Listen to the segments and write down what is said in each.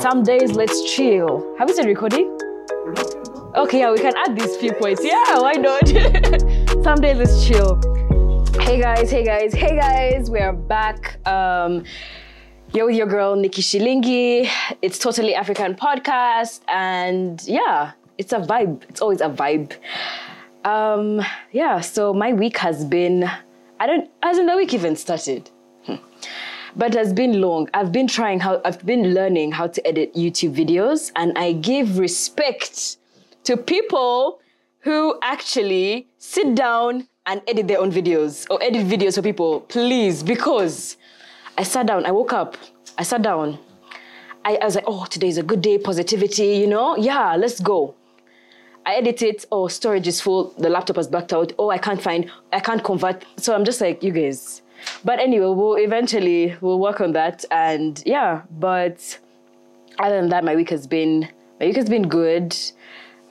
Some days let's chill. Have you said recording? Okay, yeah, we can add these few points. Yeah, why not? Some days let's chill. Hey guys, we are back. You're with your girl Nikki Shilingi. It's Totally African Podcast, and yeah, it's a vibe. It's always a vibe. Yeah, so my week has been, hasn't the week even started? But it has been long. I've been learning how to edit YouTube videos, and I give respect to people who actually sit down and edit their own videos, or edit videos for people, please, because I sat down, I woke up, I sat down. I was like, oh, today's a good day, positivity, you know? Yeah, let's go. I edit it, oh, storage is full, the laptop has backed out, oh, I can't convert. So I'm just like, you guys. But anyway, we'll work on that, and yeah, but other than that, my week has been good.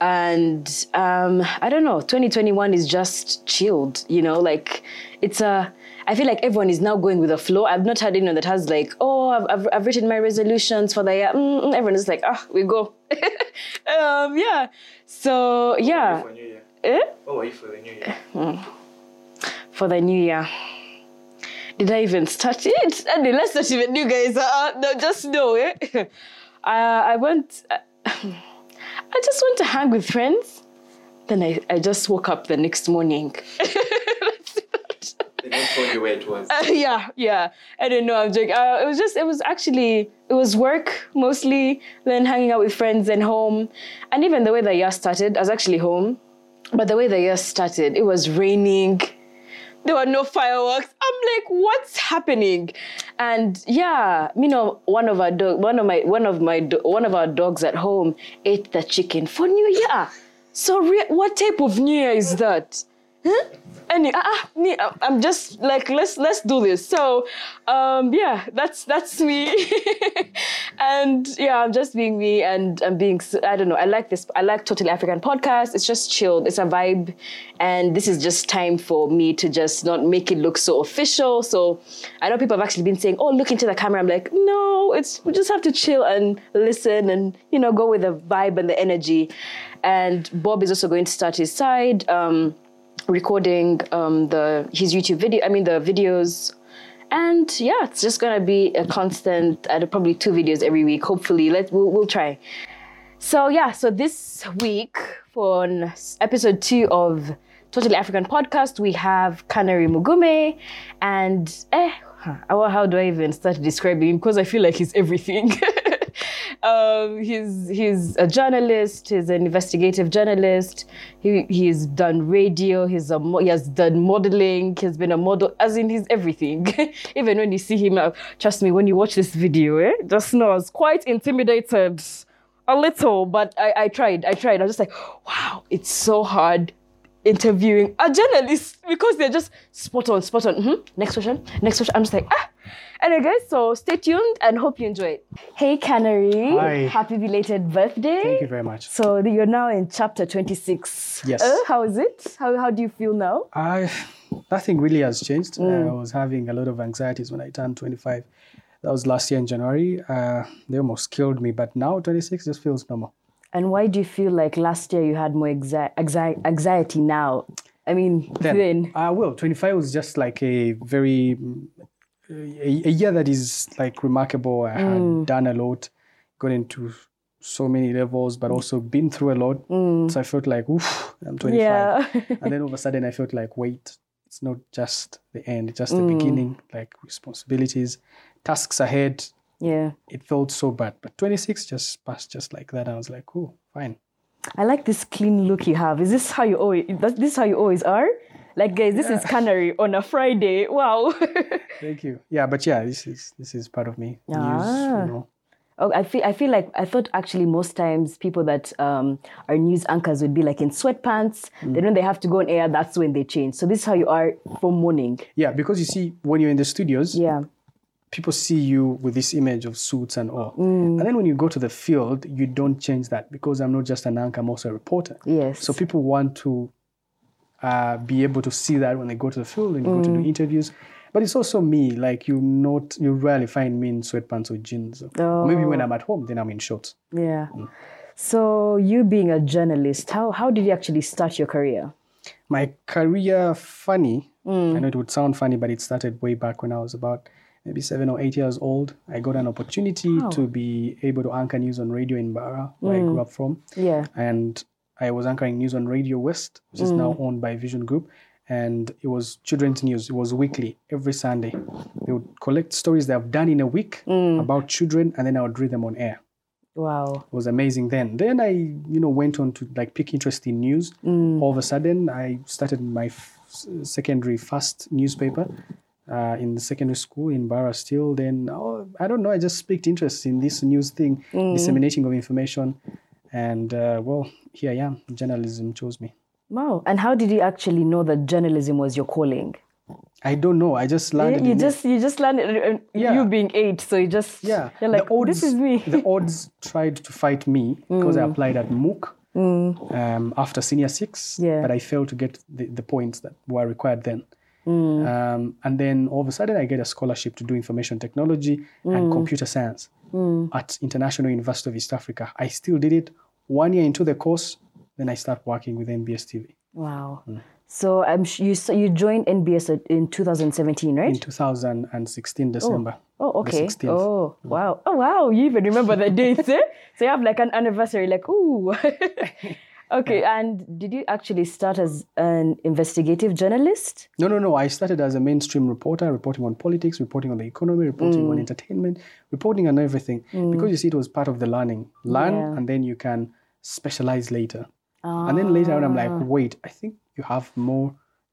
And I don't know, 2021 is just chilled, you know, like I feel like everyone is now going with the flow. I've not had anyone that has like, oh, I've written my resolutions for the year. Everyone is like, ah, we go. Yeah. So, yeah. What were you for the new year? For the new year. Did I even start it? I mean, let's not even, you guys. No, just no. I went... I just want to hang with friends. Then I just woke up the next morning. They didn't tell you where it was. Yeah. I don't know, I'm joking. It was work mostly, then hanging out with friends and home. And even the way the year started, I was actually home. But the way the year started, it was raining. There were no fireworks. I'm like, what's happening? And yeah, you know, one of our dogs at home ate the chicken for New Year. So what type of New Year is that? Huh? Anyway, I'm just like, let's do this. So, yeah, that's me. And yeah, I'm just being me, and I'm being, I don't know, I like this. I like Totally African Podcast. It's just chilled. It's a vibe. And this is just time for me to just not make it look so official. So I know people have actually been saying, oh, look into the camera. I'm like, no, we just have to chill and listen and, you know, go with the vibe and the energy. And Bob is also going to start his side. Recording his YouTube video, the videos, and yeah, it's just gonna be a constant, probably 2 videos every week, hopefully. We'll try. So yeah, so this week for episode 2 of Totally African Podcast, we have Canary Mugume, and how do I even start describing him, because I feel like he's everything. He's a journalist. He's an investigative journalist. He's done radio. He has done modeling. He's been a model. As in, he's everything. Even when you see him, trust me, when you watch this video, just know I was quite intimidated, a little, but I tried. I was just like, wow, it's so hard interviewing a journalist, because they're just spot on. Next question. I'm just like, ah. Anyway, guys, so stay tuned and hope you enjoy it. Hey, Canary. Hi. Happy belated birthday. Thank you very much. So you're now in chapter 26. Yes. How is it? How do you feel now? Nothing really has changed. I was having a lot of anxieties when I turned 25. That was last year in January. They almost killed me, but now 26 just feels normal. And why do you feel like last year you had more anxiety now? Then. 25 was just like a year that is like remarkable. I had done a lot, got into so many levels, but also been through a lot. So I felt like, oof, I'm 25. Yeah. And then all of a sudden I felt like, wait, it's not just the end, it's just the beginning, like responsibilities, tasks ahead. Yeah. It felt so bad. But 26 just passed just like that. I was like, oh, fine. I like this clean look you have. Is this how you always are? Like, guys, this is Canary on a Friday. Wow. Thank you. Yeah, but yeah, this is part of me. News, you know. Oh, I feel like, I thought actually most times people that are news anchors would be like in sweatpants. Then when they have to go on air, that's when they change. So this is how you are from morning. Yeah, because you see, when you're in the studios, people see you with this image of suits and all. And then when you go to the field, you don't change that, because I'm not just an anchor, I'm also a reporter. Yes. So people want to be able to see that when they go to the field and go to do interviews. But it's also me. Like, you rarely find me in sweatpants or jeans. Oh. Maybe when I'm at home, then I'm in shorts. Yeah. Mm. So you being a journalist, how did you actually start your career? My career, funny. Mm. I know it would sound funny, but it started way back when I was about maybe 7 or 8 years old. I got an opportunity to be able to anchor news on radio in Barra, where I grew up from. Yeah. And I was anchoring news on Radio West, which is now owned by Vision Group. And it was children's news. It was weekly, every Sunday. They would collect stories that I've done in a week about children, and then I would read them on air. Wow. It was amazing then. Then I, went on to pick interest in news. Mm. All of a sudden, I started my secondary first newspaper in the secondary school in Barra Steel. Then, I don't know, I just picked interest in this news thing, disseminating of information. And, here I am. Journalism chose me. Wow. And how did you actually know that journalism was your calling? I don't know. I just landed. You just landed. You being 8, so you just you're like, this is me. The odds tried to fight me because I applied at MUK after senior 6, but I failed to get the points that were required then. Mm. And then all of a sudden, I get a scholarship to do information technology and computer science at International University of East Africa. I still did it. 1 year into the course, then I start working with NBS TV. Wow. Mm. So you joined NBS in 2017, right? In 2016, December. Oh, okay. The 16th. Wow. Oh, wow. You even remember the dates, eh? So you have an anniversary, ooh. Okay, and did you actually start as an investigative journalist? No. I started as a mainstream reporter, reporting on politics, reporting on the economy, reporting on entertainment, reporting on everything. Mm. Because you see, it was part of the learning. Learn, and then you can specialize later. Ah. And then later on, I'm like, wait, I think you have more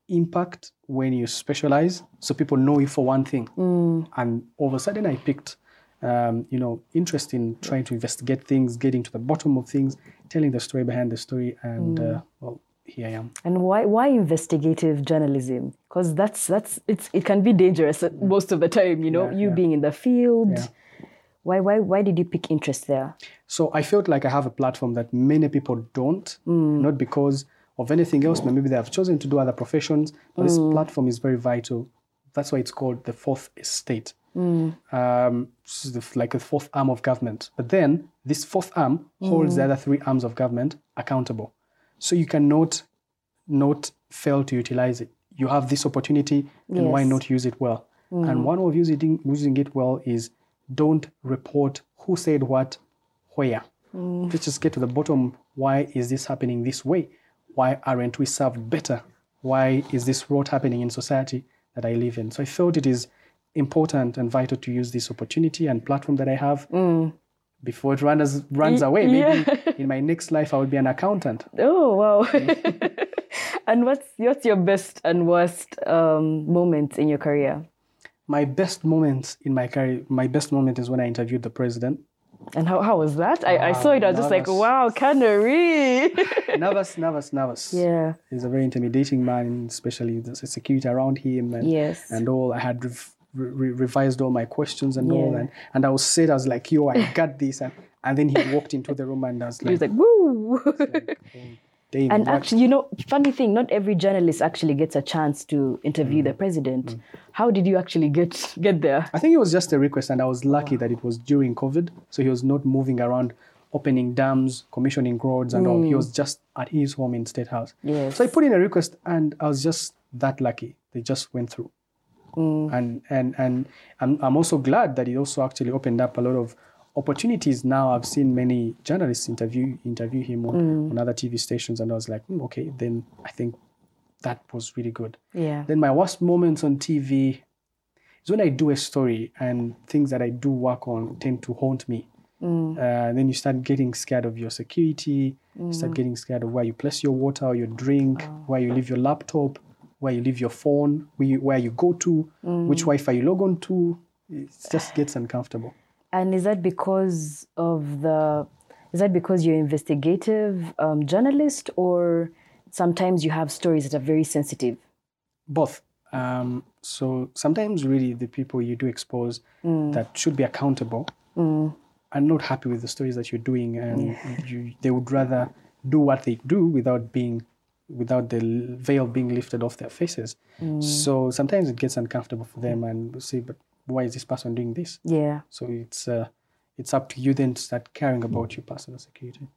impact when you specialize, so people know you for one thing. Mm. And all of a sudden, I picked... interest in trying to investigate things, getting to the bottom of things, telling the story behind the story, and here I am. And why investigative journalism? Because it can be dangerous most of the time, being in the field. Yeah. Why did you pick interest there? So I felt like I have a platform that many people don't, not because of anything else, but maybe they have chosen to do other professions, but this platform is very vital. That's why it's called the fourth estate. Mm. Like a fourth arm of government. But then this fourth arm holds the other three arms of government accountable. So you cannot not fail to utilize it. You have this opportunity, and why not use it well? Mm. And one way of using it well is don't report who said what, where. Mm. Let's just get to the bottom. Why is this happening this way? Why aren't we served better? Why is this rot happening in society that I live in? So I felt it is important and vital to use this opportunity and platform that I have before it runs away. Maybe in my next life I will be an accountant. Oh, wow. And what's your best and worst moments in your career? My best moments in my career. My best moment is when I interviewed the president. And how was that? I saw it. I was nervous. Just like, wow, Canary. Nervous. Yeah. He's a very intimidating man, especially the security around him and all. I had revised all my questions and all, and I was said, I was like, yo, I got this, and then he walked into the room and I was like, he was like, woo. And actually, funny thing, not every journalist actually gets a chance to interview the president. Mm. How did you actually get there? I think it was just a request, and I was lucky that it was during COVID, so he was not moving around opening dams, commissioning roads and all. He was just at his home in State House. So I put in a request, and I was just that lucky. They just went through. Mm. And I'm also glad that it also actually opened up a lot of opportunities. Now I've seen many journalists interview him on other TV stations, and I was like, okay, then I think that was really good. Yeah. Then my worst moments on TV is when I do a story and things that I do work on tend to haunt me. And then you start getting scared of your security, you start getting scared of where you place your water or your drink, where you leave your laptop, where you leave your phone, where you go to, which Wi-Fi you log on to. It just gets uncomfortable. And is that because you're an investigative journalist, or sometimes you have stories that are very sensitive? Both. So sometimes really the people you do expose that should be accountable are not happy with the stories that you're doing, and they would rather do what they do without being without the veil being lifted off their faces. Mm. So sometimes it gets uncomfortable for them and we say, but why is this person doing this? Yeah. So it's up to you then to start caring about your personal security.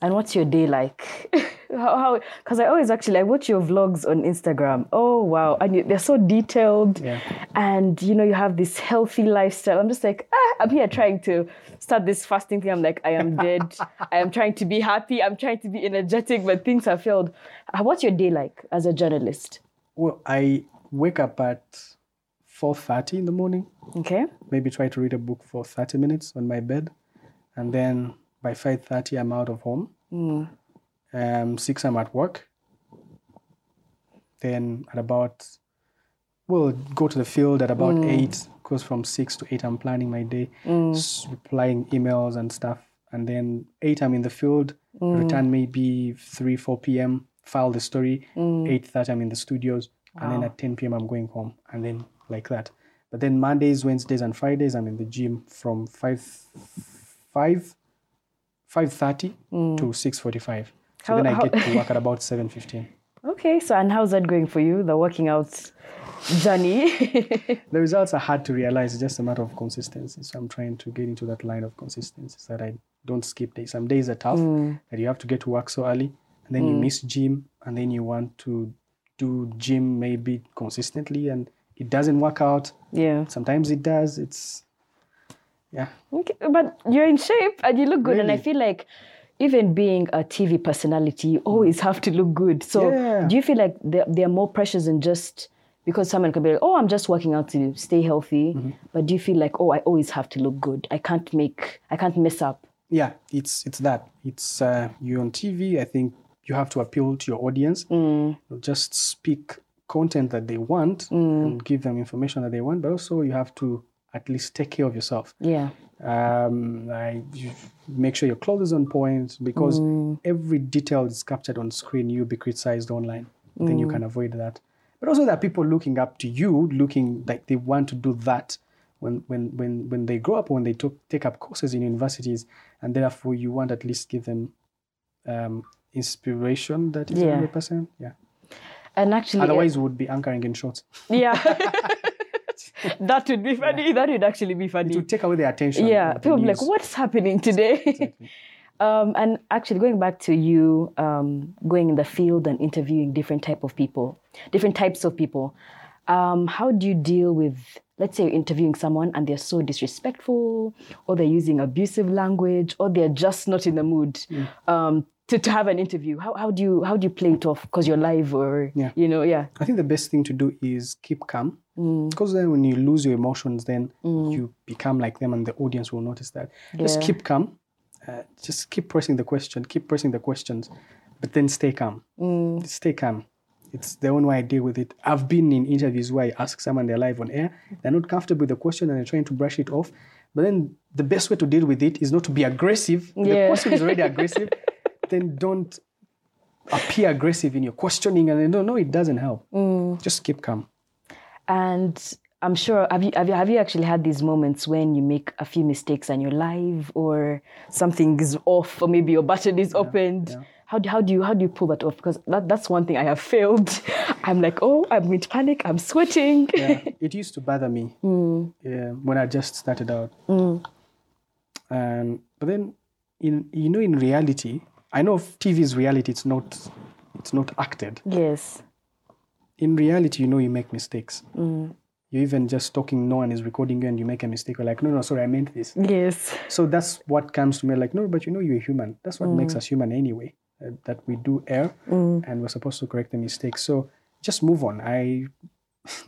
And what's your day like? Because I always I watch your vlogs on Instagram. Oh, wow. And they're so detailed. Yeah. And, you have this healthy lifestyle. I'm just like, I'm here trying to start this fasting thing. I'm like, I am dead. I am trying to be happy. I'm trying to be energetic, but things have failed. What's your day like as a journalist? Well, I wake up at 4:30 in the morning. Okay. Maybe try to read a book for 30 minutes on my bed. And then by 5:30, I'm out of home. Mm. 6, I'm at work. Then at about, go to the field at about 8, because from 6 to 8, I'm planning my day, replying emails and stuff. And then 8, I'm in the field, return maybe 3, 4 p.m., file the story, 8:30, I'm in the studios. Wow. And then at 10 p.m., I'm going home. And then like that. But then Mondays, Wednesdays, and Fridays, I'm in the gym from 5:30 to 6:45. So then I get to work at about 7:15. Okay, and how's that going for you, the working out journey? The results are hard to realize. It's just a matter of consistency. So I'm trying to get into that line of consistency so that I don't skip days. Some days are tough, that you have to get to work so early, and then you miss gym, and then you want to do gym maybe consistently, and it doesn't work out. Yeah. Sometimes it does. Yeah. Okay, but you're in shape and you look good. Really? And I feel like even being a TV personality, you always have to look good. So do you feel like there are more pressures than just because someone can be like, I'm just working out to stay healthy. Mm-hmm. But do you feel like, I always have to look good. I can't mess up. Yeah, it's that. It's you're on TV. I think you have to appeal to your audience. Mm. Just speak content that they want and give them information that they want. But also you have to at least take care of yourself. Yeah. You make sure your clothes are on point, because every detail is captured on screen. You'll be criticized online. Then you can avoid that. But also there are people looking up to you, looking like they want to do that when they grow up, when they take up courses in universities, and therefore you want at least give them inspiration that is 100%. Yeah. And actually, otherwise, we would be anchoring in shorts. Yeah. That would be funny. Yeah. That would actually be funny. It would take away their attention. Yeah, people be like, what's happening today? Exactly. And actually going back to you going in the field and interviewing different types of people, how do you deal with, let's say you're interviewing someone and they're so disrespectful, or they're using abusive language, or they're just not in the mood to have an interview? How do you play it off? Because you're live I think the best thing to do is keep calm. Because then when you lose your emotions, then you become like them and the audience will notice that. Yeah. Just keep calm. Just keep pressing the question. Keep pressing the questions. But then stay calm. Stay calm. It's the only way I deal with it. I've been in interviews where I ask someone, they're live on air, they're not comfortable with the question and they're trying to brush it off. But then the best way to deal with it is not to be aggressive. Yeah. The question is already aggressive. Then don't appear aggressive in your questioning. And then, no, it doesn't help. Just keep calm. And I'm sure, have you actually had these moments when you make a few mistakes and you're live, or something is off, or maybe your button is opened? Yeah. How do you pull that off? Because that's one thing I have failed. I'm like, I'm in panic, I'm sweating. Yeah, it used to bother me when I just started out. But then, in reality, I know TV is reality. It's not acted. Yes. In reality, you make mistakes. You're even just talking, no one is recording you, and you make a mistake. You're like, no, sorry, I meant this. Yes. So that's what comes to me. Like, no, but you're human. That's what makes us human anyway, that we do err, and we're supposed to correct the mistakes. So just move on.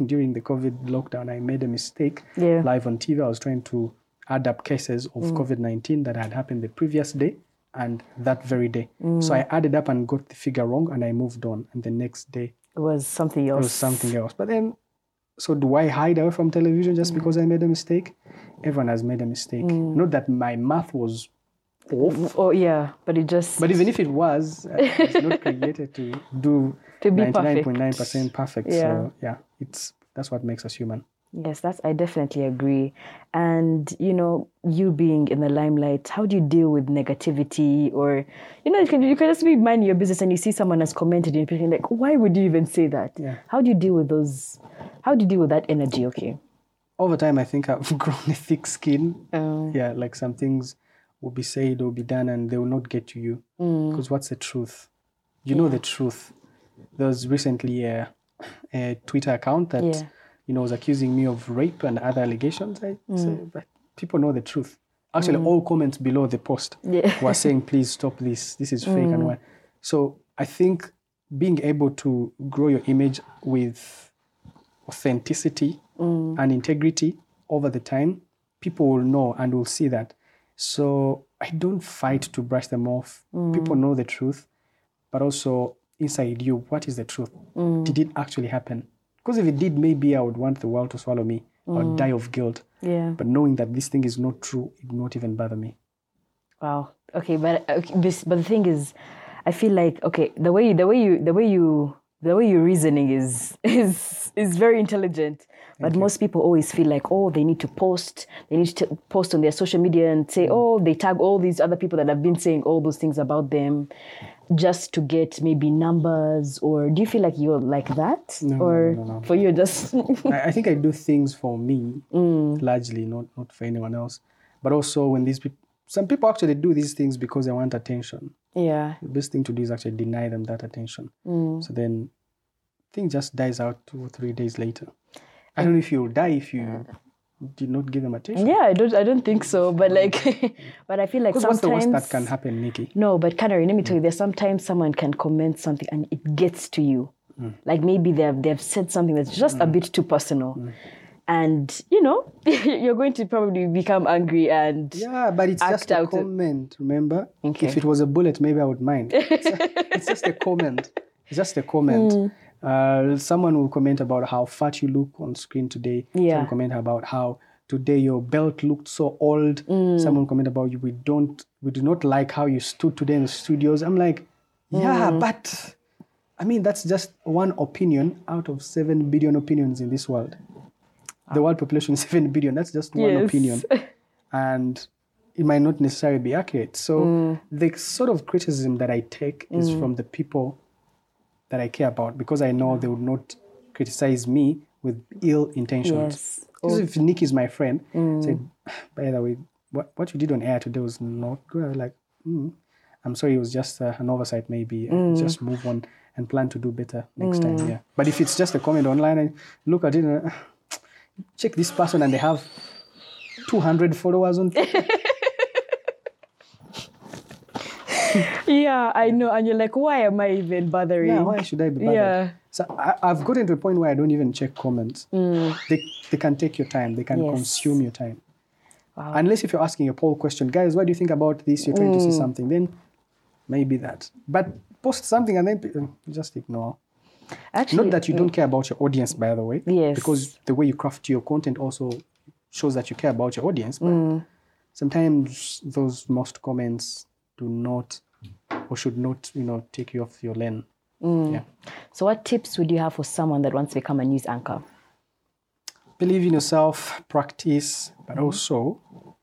During the COVID lockdown, I made a mistake live on TV. I was trying to add up cases of COVID-19 that had happened the previous day and that very day. So I added up and got the figure wrong, and I moved on. And the next day, It was something else. But then, so do I hide away from television just because I made a mistake? Everyone has made a mistake. Not that my math was off. Oh, yeah, but it just... But even if it was, it's not created to do 99.9% perfect. Yeah. So, that's what makes us human. Yes, I definitely agree. And, you being in the limelight, how do you deal with negativity? Or, you can just be minding your business and you see someone has commented and you're like, why would you even say that? Yeah. How do you deal with that energy? Okay. Over time, I think I've grown a thick skin. Yeah, like some things will be said or be done and they will not get to you. Because what's the truth? You know the truth. There was recently a Twitter account that... Yeah. Was accusing me of rape and other allegations. I say, but people know the truth. Actually, all comments below the post were saying, please stop this. This is fake and what. So I think being able to grow your image with authenticity and integrity over the time, people will know and will see that. So I don't fight to brush them off. People know the truth, but also inside you, what is the truth? Did it actually happen? Because if it did, maybe I would want the world to swallow me. I would die of guilt. Yeah. But knowing that this thing is not true, it would not even bother me. Wow. Okay, but the thing is, I feel like the way you reasoning is very intelligent. But most people always feel like they need to post. They need to post on their social media and say they tag all these other people that have been saying all those things about them, just to get maybe numbers. Or do you feel like you're like that? No. For you, just I think I do things for me largely, not for anyone else. But also when some people actually do these things because they want attention. Yeah. The best thing to do is actually deny them that attention. So then thing just dies out 2 or 3 days later. I don't know if you'll die if you did not give them attention. Yeah, I don't think so. But but I feel like sometimes... Because what's the worst that can happen, Nikki? No, but Canary, let me tell you, there's sometimes someone can comment something and it gets to you. Like maybe they've said something that's just a bit too personal. And, you're going to probably become angry and yeah, but it's just a comment, remember? Okay. If it was a bullet, maybe I would mind. It's just a comment. It's just a comment. Someone will comment about how fat you look on screen today. Yeah. Someone comment about how today your belt looked so old. Someone comment about you. We do not like how you stood today in the studios. I'm like, but I mean that's just one opinion out of 7 billion opinions in this world. The world population is 7 billion. That's just one opinion, and it might not necessarily be accurate. So the sort of criticism that I take is from the people that I care about, because I know they would not criticize me with ill intentions. Yes. Because if Nikki is my friend, said, by the way, what you did on air today was not good. I was like, I'm sorry, it was just an oversight maybe. Just move on and plan to do better next time. Yeah. But if it's just a comment online, I look at it and check this person and they have 200 followers on Twitter. Yeah, I know. And you're like, why am I even bothering? Yeah, why should I be bothered? Yeah. So I've gotten to a point where I don't even check comments. They can take your time. They can consume your time. Wow. Unless if you're asking a poll question, guys, what do you think about this? You're trying to say something. Then maybe that. But post something and then just ignore. Actually, not that you don't care about your audience, by the way. Yes. Because the way you craft your content also shows that you care about your audience. But sometimes those most comments do not or should not, take you off your lane. Yeah. So what tips would you have for someone that wants to become a news anchor? Believe in yourself, practice, but also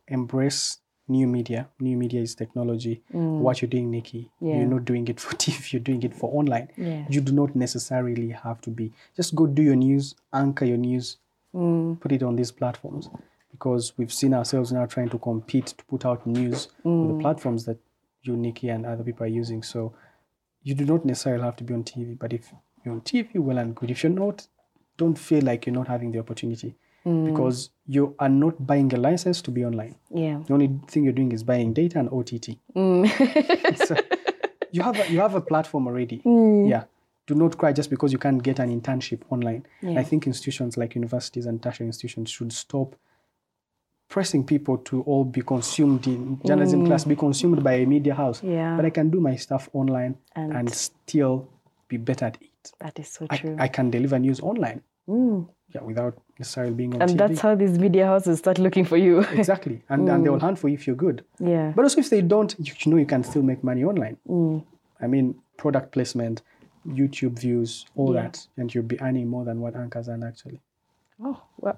embrace new media. New media is technology. What you're doing, Nikki, you're not doing it for TV, you're doing it for online. Yeah. You do not necessarily have to be. Just go do your news, anchor your news, put it on these platforms. Because we've seen ourselves now trying to compete to put out news with the platforms that you, Nikki, and other people are using. So you do not necessarily have to be on TV. But if you're on TV, well and good. If you're not, don't feel like you're not having the opportunity. Because you are not buying a license to be online. Yeah. The only thing you're doing is buying data and OTT. So you have a platform already. Yeah. Do not cry just because you can't get an internship online. Yeah. I think institutions like universities and tertiary institutions should stop pressing people to all be consumed in journalism class, be consumed by a media house. Yeah. But I can do my stuff online and still be better at it. That is so true. I can deliver news online without necessarily being on TV. And that's how these media houses start looking for you. Exactly. And they will hunt for you if you're good. Yeah. But also if they don't, you can still make money online. I mean, product placement, YouTube views, all that. And you'll be earning more than what anchors earn actually. oh, well,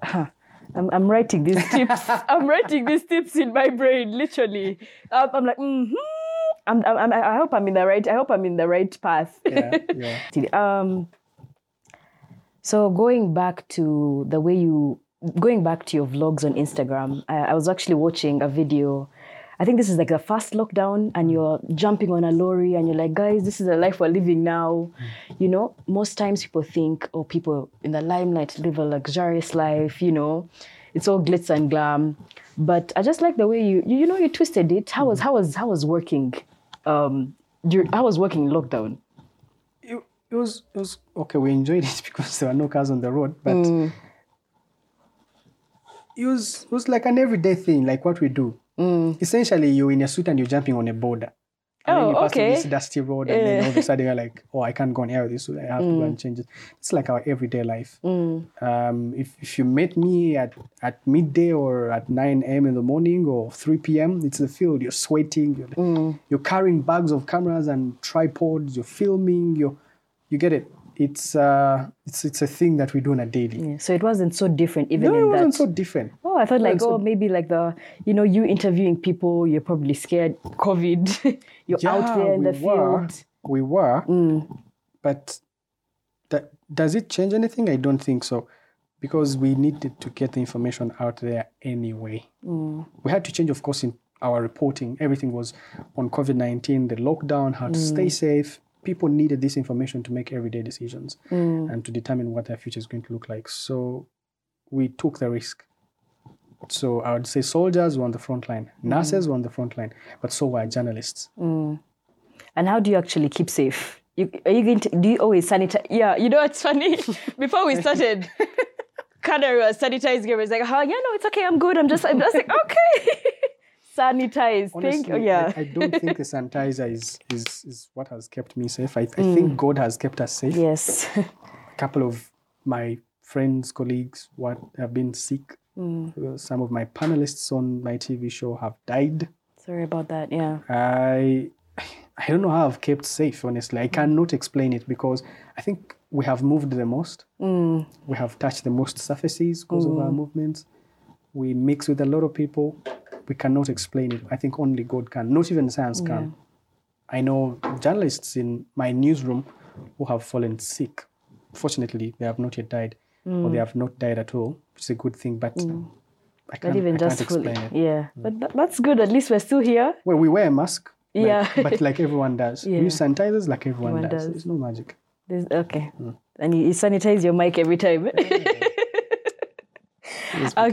I'm writing these tips. I'm writing these tips in my brain, literally. I'm like, I hope I'm in the right. I hope I'm in the right path. Yeah. So going back to the way going back to your vlogs on Instagram, I was actually watching a video. I think this is like the first lockdown, and you're jumping on a lorry and you're like, guys, this is the life we're living now. Mm. You know, most times people think, oh, people in the limelight live a luxurious life, you know, it's all glitz and glam. But I just like the way you twisted it. How was working? I was working in lockdown. It was okay. We enjoyed it because there were no cars on the road, but it was like an everyday thing, like what we do. Essentially, you're in a suit and you're jumping on a border. And then you pass through this dusty road, and then all of a sudden you're like, oh, I can't go on here with this, so I have to go and change it. It's like our everyday life. If you met me at midday or at 9 a.m. in the morning or 3 p.m., it's the field. You're sweating. You're carrying bags of cameras and tripods. You're filming. You get it. It's a thing that we do on a daily. Yeah, so it wasn't so different it wasn't so different. Oh, I thought maybe like you interviewing people, you're probably scared COVID. You're out there in the field. We were. But does it change anything? I don't think so. Because we needed to get the information out there anyway. We had to change, of course, in our reporting. Everything was on COVID-19, the lockdown, how to stay safe. People needed this information to make everyday decisions and to determine what their future is going to look like. So we took the risk. So I would say soldiers were on the front line, nurses were on the front line, but so were journalists. And how do you actually keep safe? Do you always sanitize? Yeah, you know what's funny? Before we started, Canary was sanitizing. It was like, it's okay, I'm good. I'm just like, okay. Sanitized. Honestly, I don't think the sanitizer is what has kept me safe. I think God has kept us safe. Yes. A couple of my friends, colleagues, have been sick. Some of my panelists on my TV show have died. Sorry about that. Yeah. I don't know how I've kept safe. Honestly, I cannot explain it because I think we have moved the most. We have touched the most surfaces because of our movements. We mix with a lot of people. We cannot explain it. I think only God can. Not even science can. I know journalists in my newsroom who have fallen sick. Fortunately, they have not yet died, or they have not died at all. It's a good thing, but I can't explain it. Yeah, but that's good. At least we're still here. Well, we wear a mask. Yeah, but like everyone does. Yeah. We use sanitizers like everyone does. There's no magic. And you sanitize your mic every time.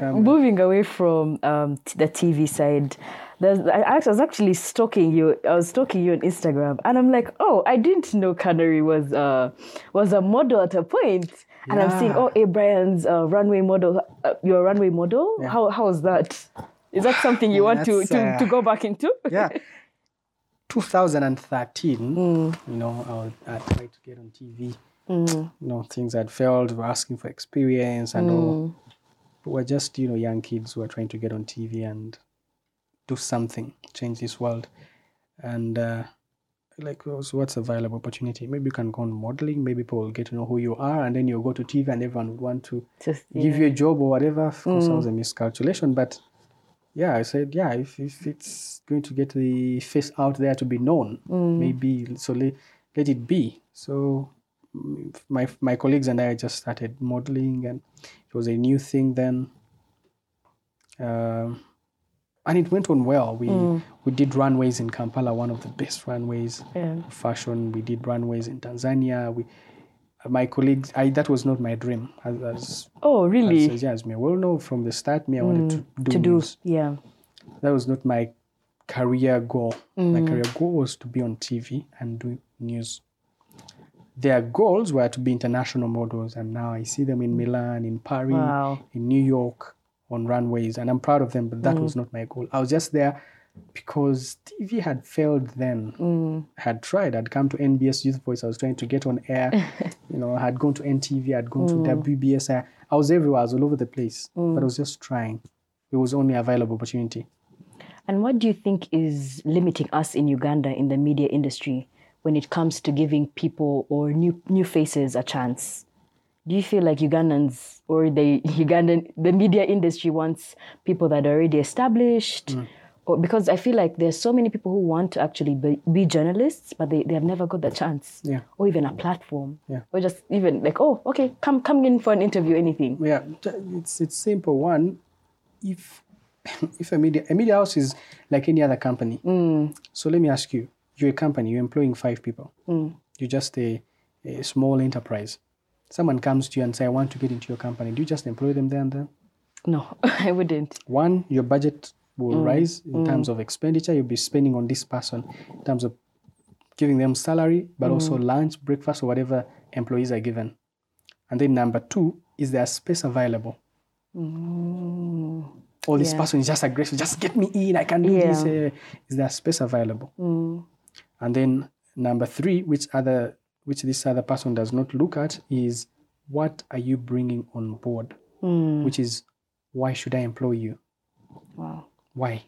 Moving away from the TV side, I was actually stalking you. I was stalking you on Instagram, and I'm like, oh, I didn't know Canary was a model at a point. Yeah. And I'm seeing, oh, Brian's runway model. You're a runway model. Yeah. How was that? Is that something you want to go back into? Yeah. 2013. You know, I tried to get on TV. You know, things had failed. We're asking for experience and all. We're just, young kids who are trying to get on TV and do something, change this world. And what's a viable opportunity? Maybe you can go on modeling. Maybe people will get to know who you are, and then you'll go to TV, and everyone would want to give you a job or whatever. Of course, that was a miscalculation, but I said, if it's going to get the face out there to be known, maybe so let it be. So my colleagues and I just started modeling, and it was a new thing then, and it went on well. We did runways in Kampala, one of the best runways of fashion. We did runways in Tanzania. That was not my dream. Oh, really? As me well know from the start, I wanted to do. That was not my career goal. My career goal was to be on TV and do news. Their goals were to be international models, and now I see them in Milan, in Paris, in New York, on runways, and I'm proud of them, but that was not my goal. I was just there because TV had failed then. I had tried. I'd come to NBS Youth Voice. I was trying to get on air. I had gone to NTV. I'd gone to WBS. I was everywhere. I was all over the place, but I was just trying. It was only a viable opportunity. And what do you think is limiting us in Uganda in the media industry when it comes to giving people or new faces a chance? Do you feel like Ugandans or the media industry wants people that are already established? Mm. Or because I feel like there's so many people who want to actually be journalists, but they have never got the chance. Yeah. Or even a platform. Yeah. Or just even like, oh, okay, come in for an interview, anything. Yeah, it's simple. One, if a media house is like any other company. Mm. So let me ask you, you're a company, you're employing 5 people. Mm. You're just a small enterprise. Someone comes to you and says, I want to get into your company. Do you just employ them there and then? No, I wouldn't. One, your budget will rise in terms of expenditure. You'll be spending on this person in terms of giving them salary, but also lunch, breakfast, or whatever employees are given. And then number 2, is there space available? Mm. Or this person is just aggressive. Just get me in. I can do this. Is there space available? Mm. And then number 3, which this other person does not look at, is what are you bringing on board? Mm. Which is, why should I employ you? Wow. Why?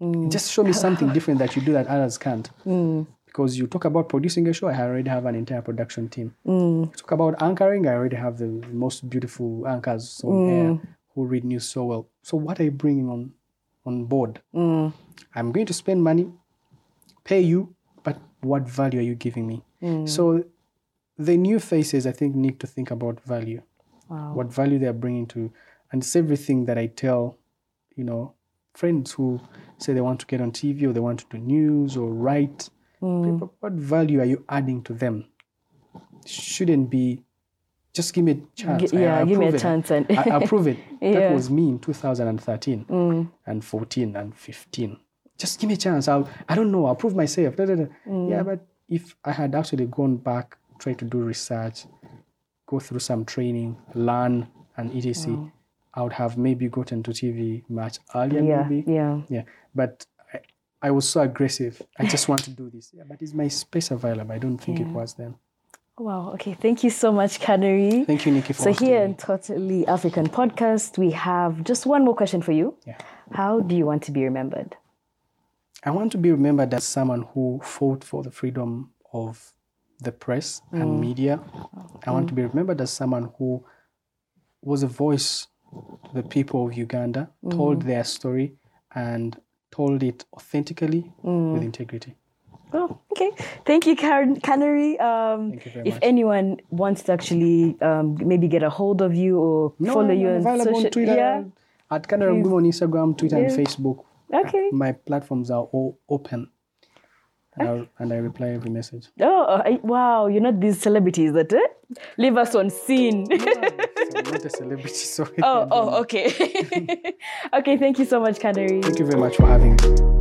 Mm. Just show me something different that you do that others can't. Mm. Because you talk about producing a show, I already have an entire production team. Mm. You talk about anchoring, I already have the most beautiful anchors on air who read news so well. So what are you bringing on board? Mm. I'm going to spend money, pay you, but what value are you giving me? Mm. So the new faces, I think, need to think about value. Wow. What value they are bringing to. And it's everything that I tell, friends who say they want to get on TV or they want to do news or write. Mm. People, what value are you adding to them? Shouldn't be, just give me a chance. Give me a chance. And I approve it. That was me in 2013 and 14 and 15. Just give me a chance. I'll prove myself. Da, da, da. Mm. Yeah, but if I had actually gone back, tried to do research, go through some training, learn and etc., wow, I would have maybe gotten to TV much earlier. Yeah. But I was so aggressive. I just want to do this. Yeah, but is my space available? I don't think it was then. Wow. Okay. Thank you so much, Canary. Thank you, Nikki. So here in Totally African Podcast, we have just one more question for you. Yeah. How do you want to be remembered? I want to be remembered as someone who fought for the freedom of the press and media. I want to be remembered as someone who was a voice to the people of Uganda, told their story, and told it authentically with integrity. Oh, okay. Thank you, Canary. Thank you very much. If anyone wants to actually maybe get a hold of you or follow you on social media, Twitter, at Canary Mugume on Instagram, Twitter, and Facebook. Okay. My platforms are all open, and I reply every message. Oh, wow! You're not these celebrities that leave us on scene. No, I'm not a celebrity, sorry. Okay. Okay, thank you so much, Canary. Thank you very much for having me.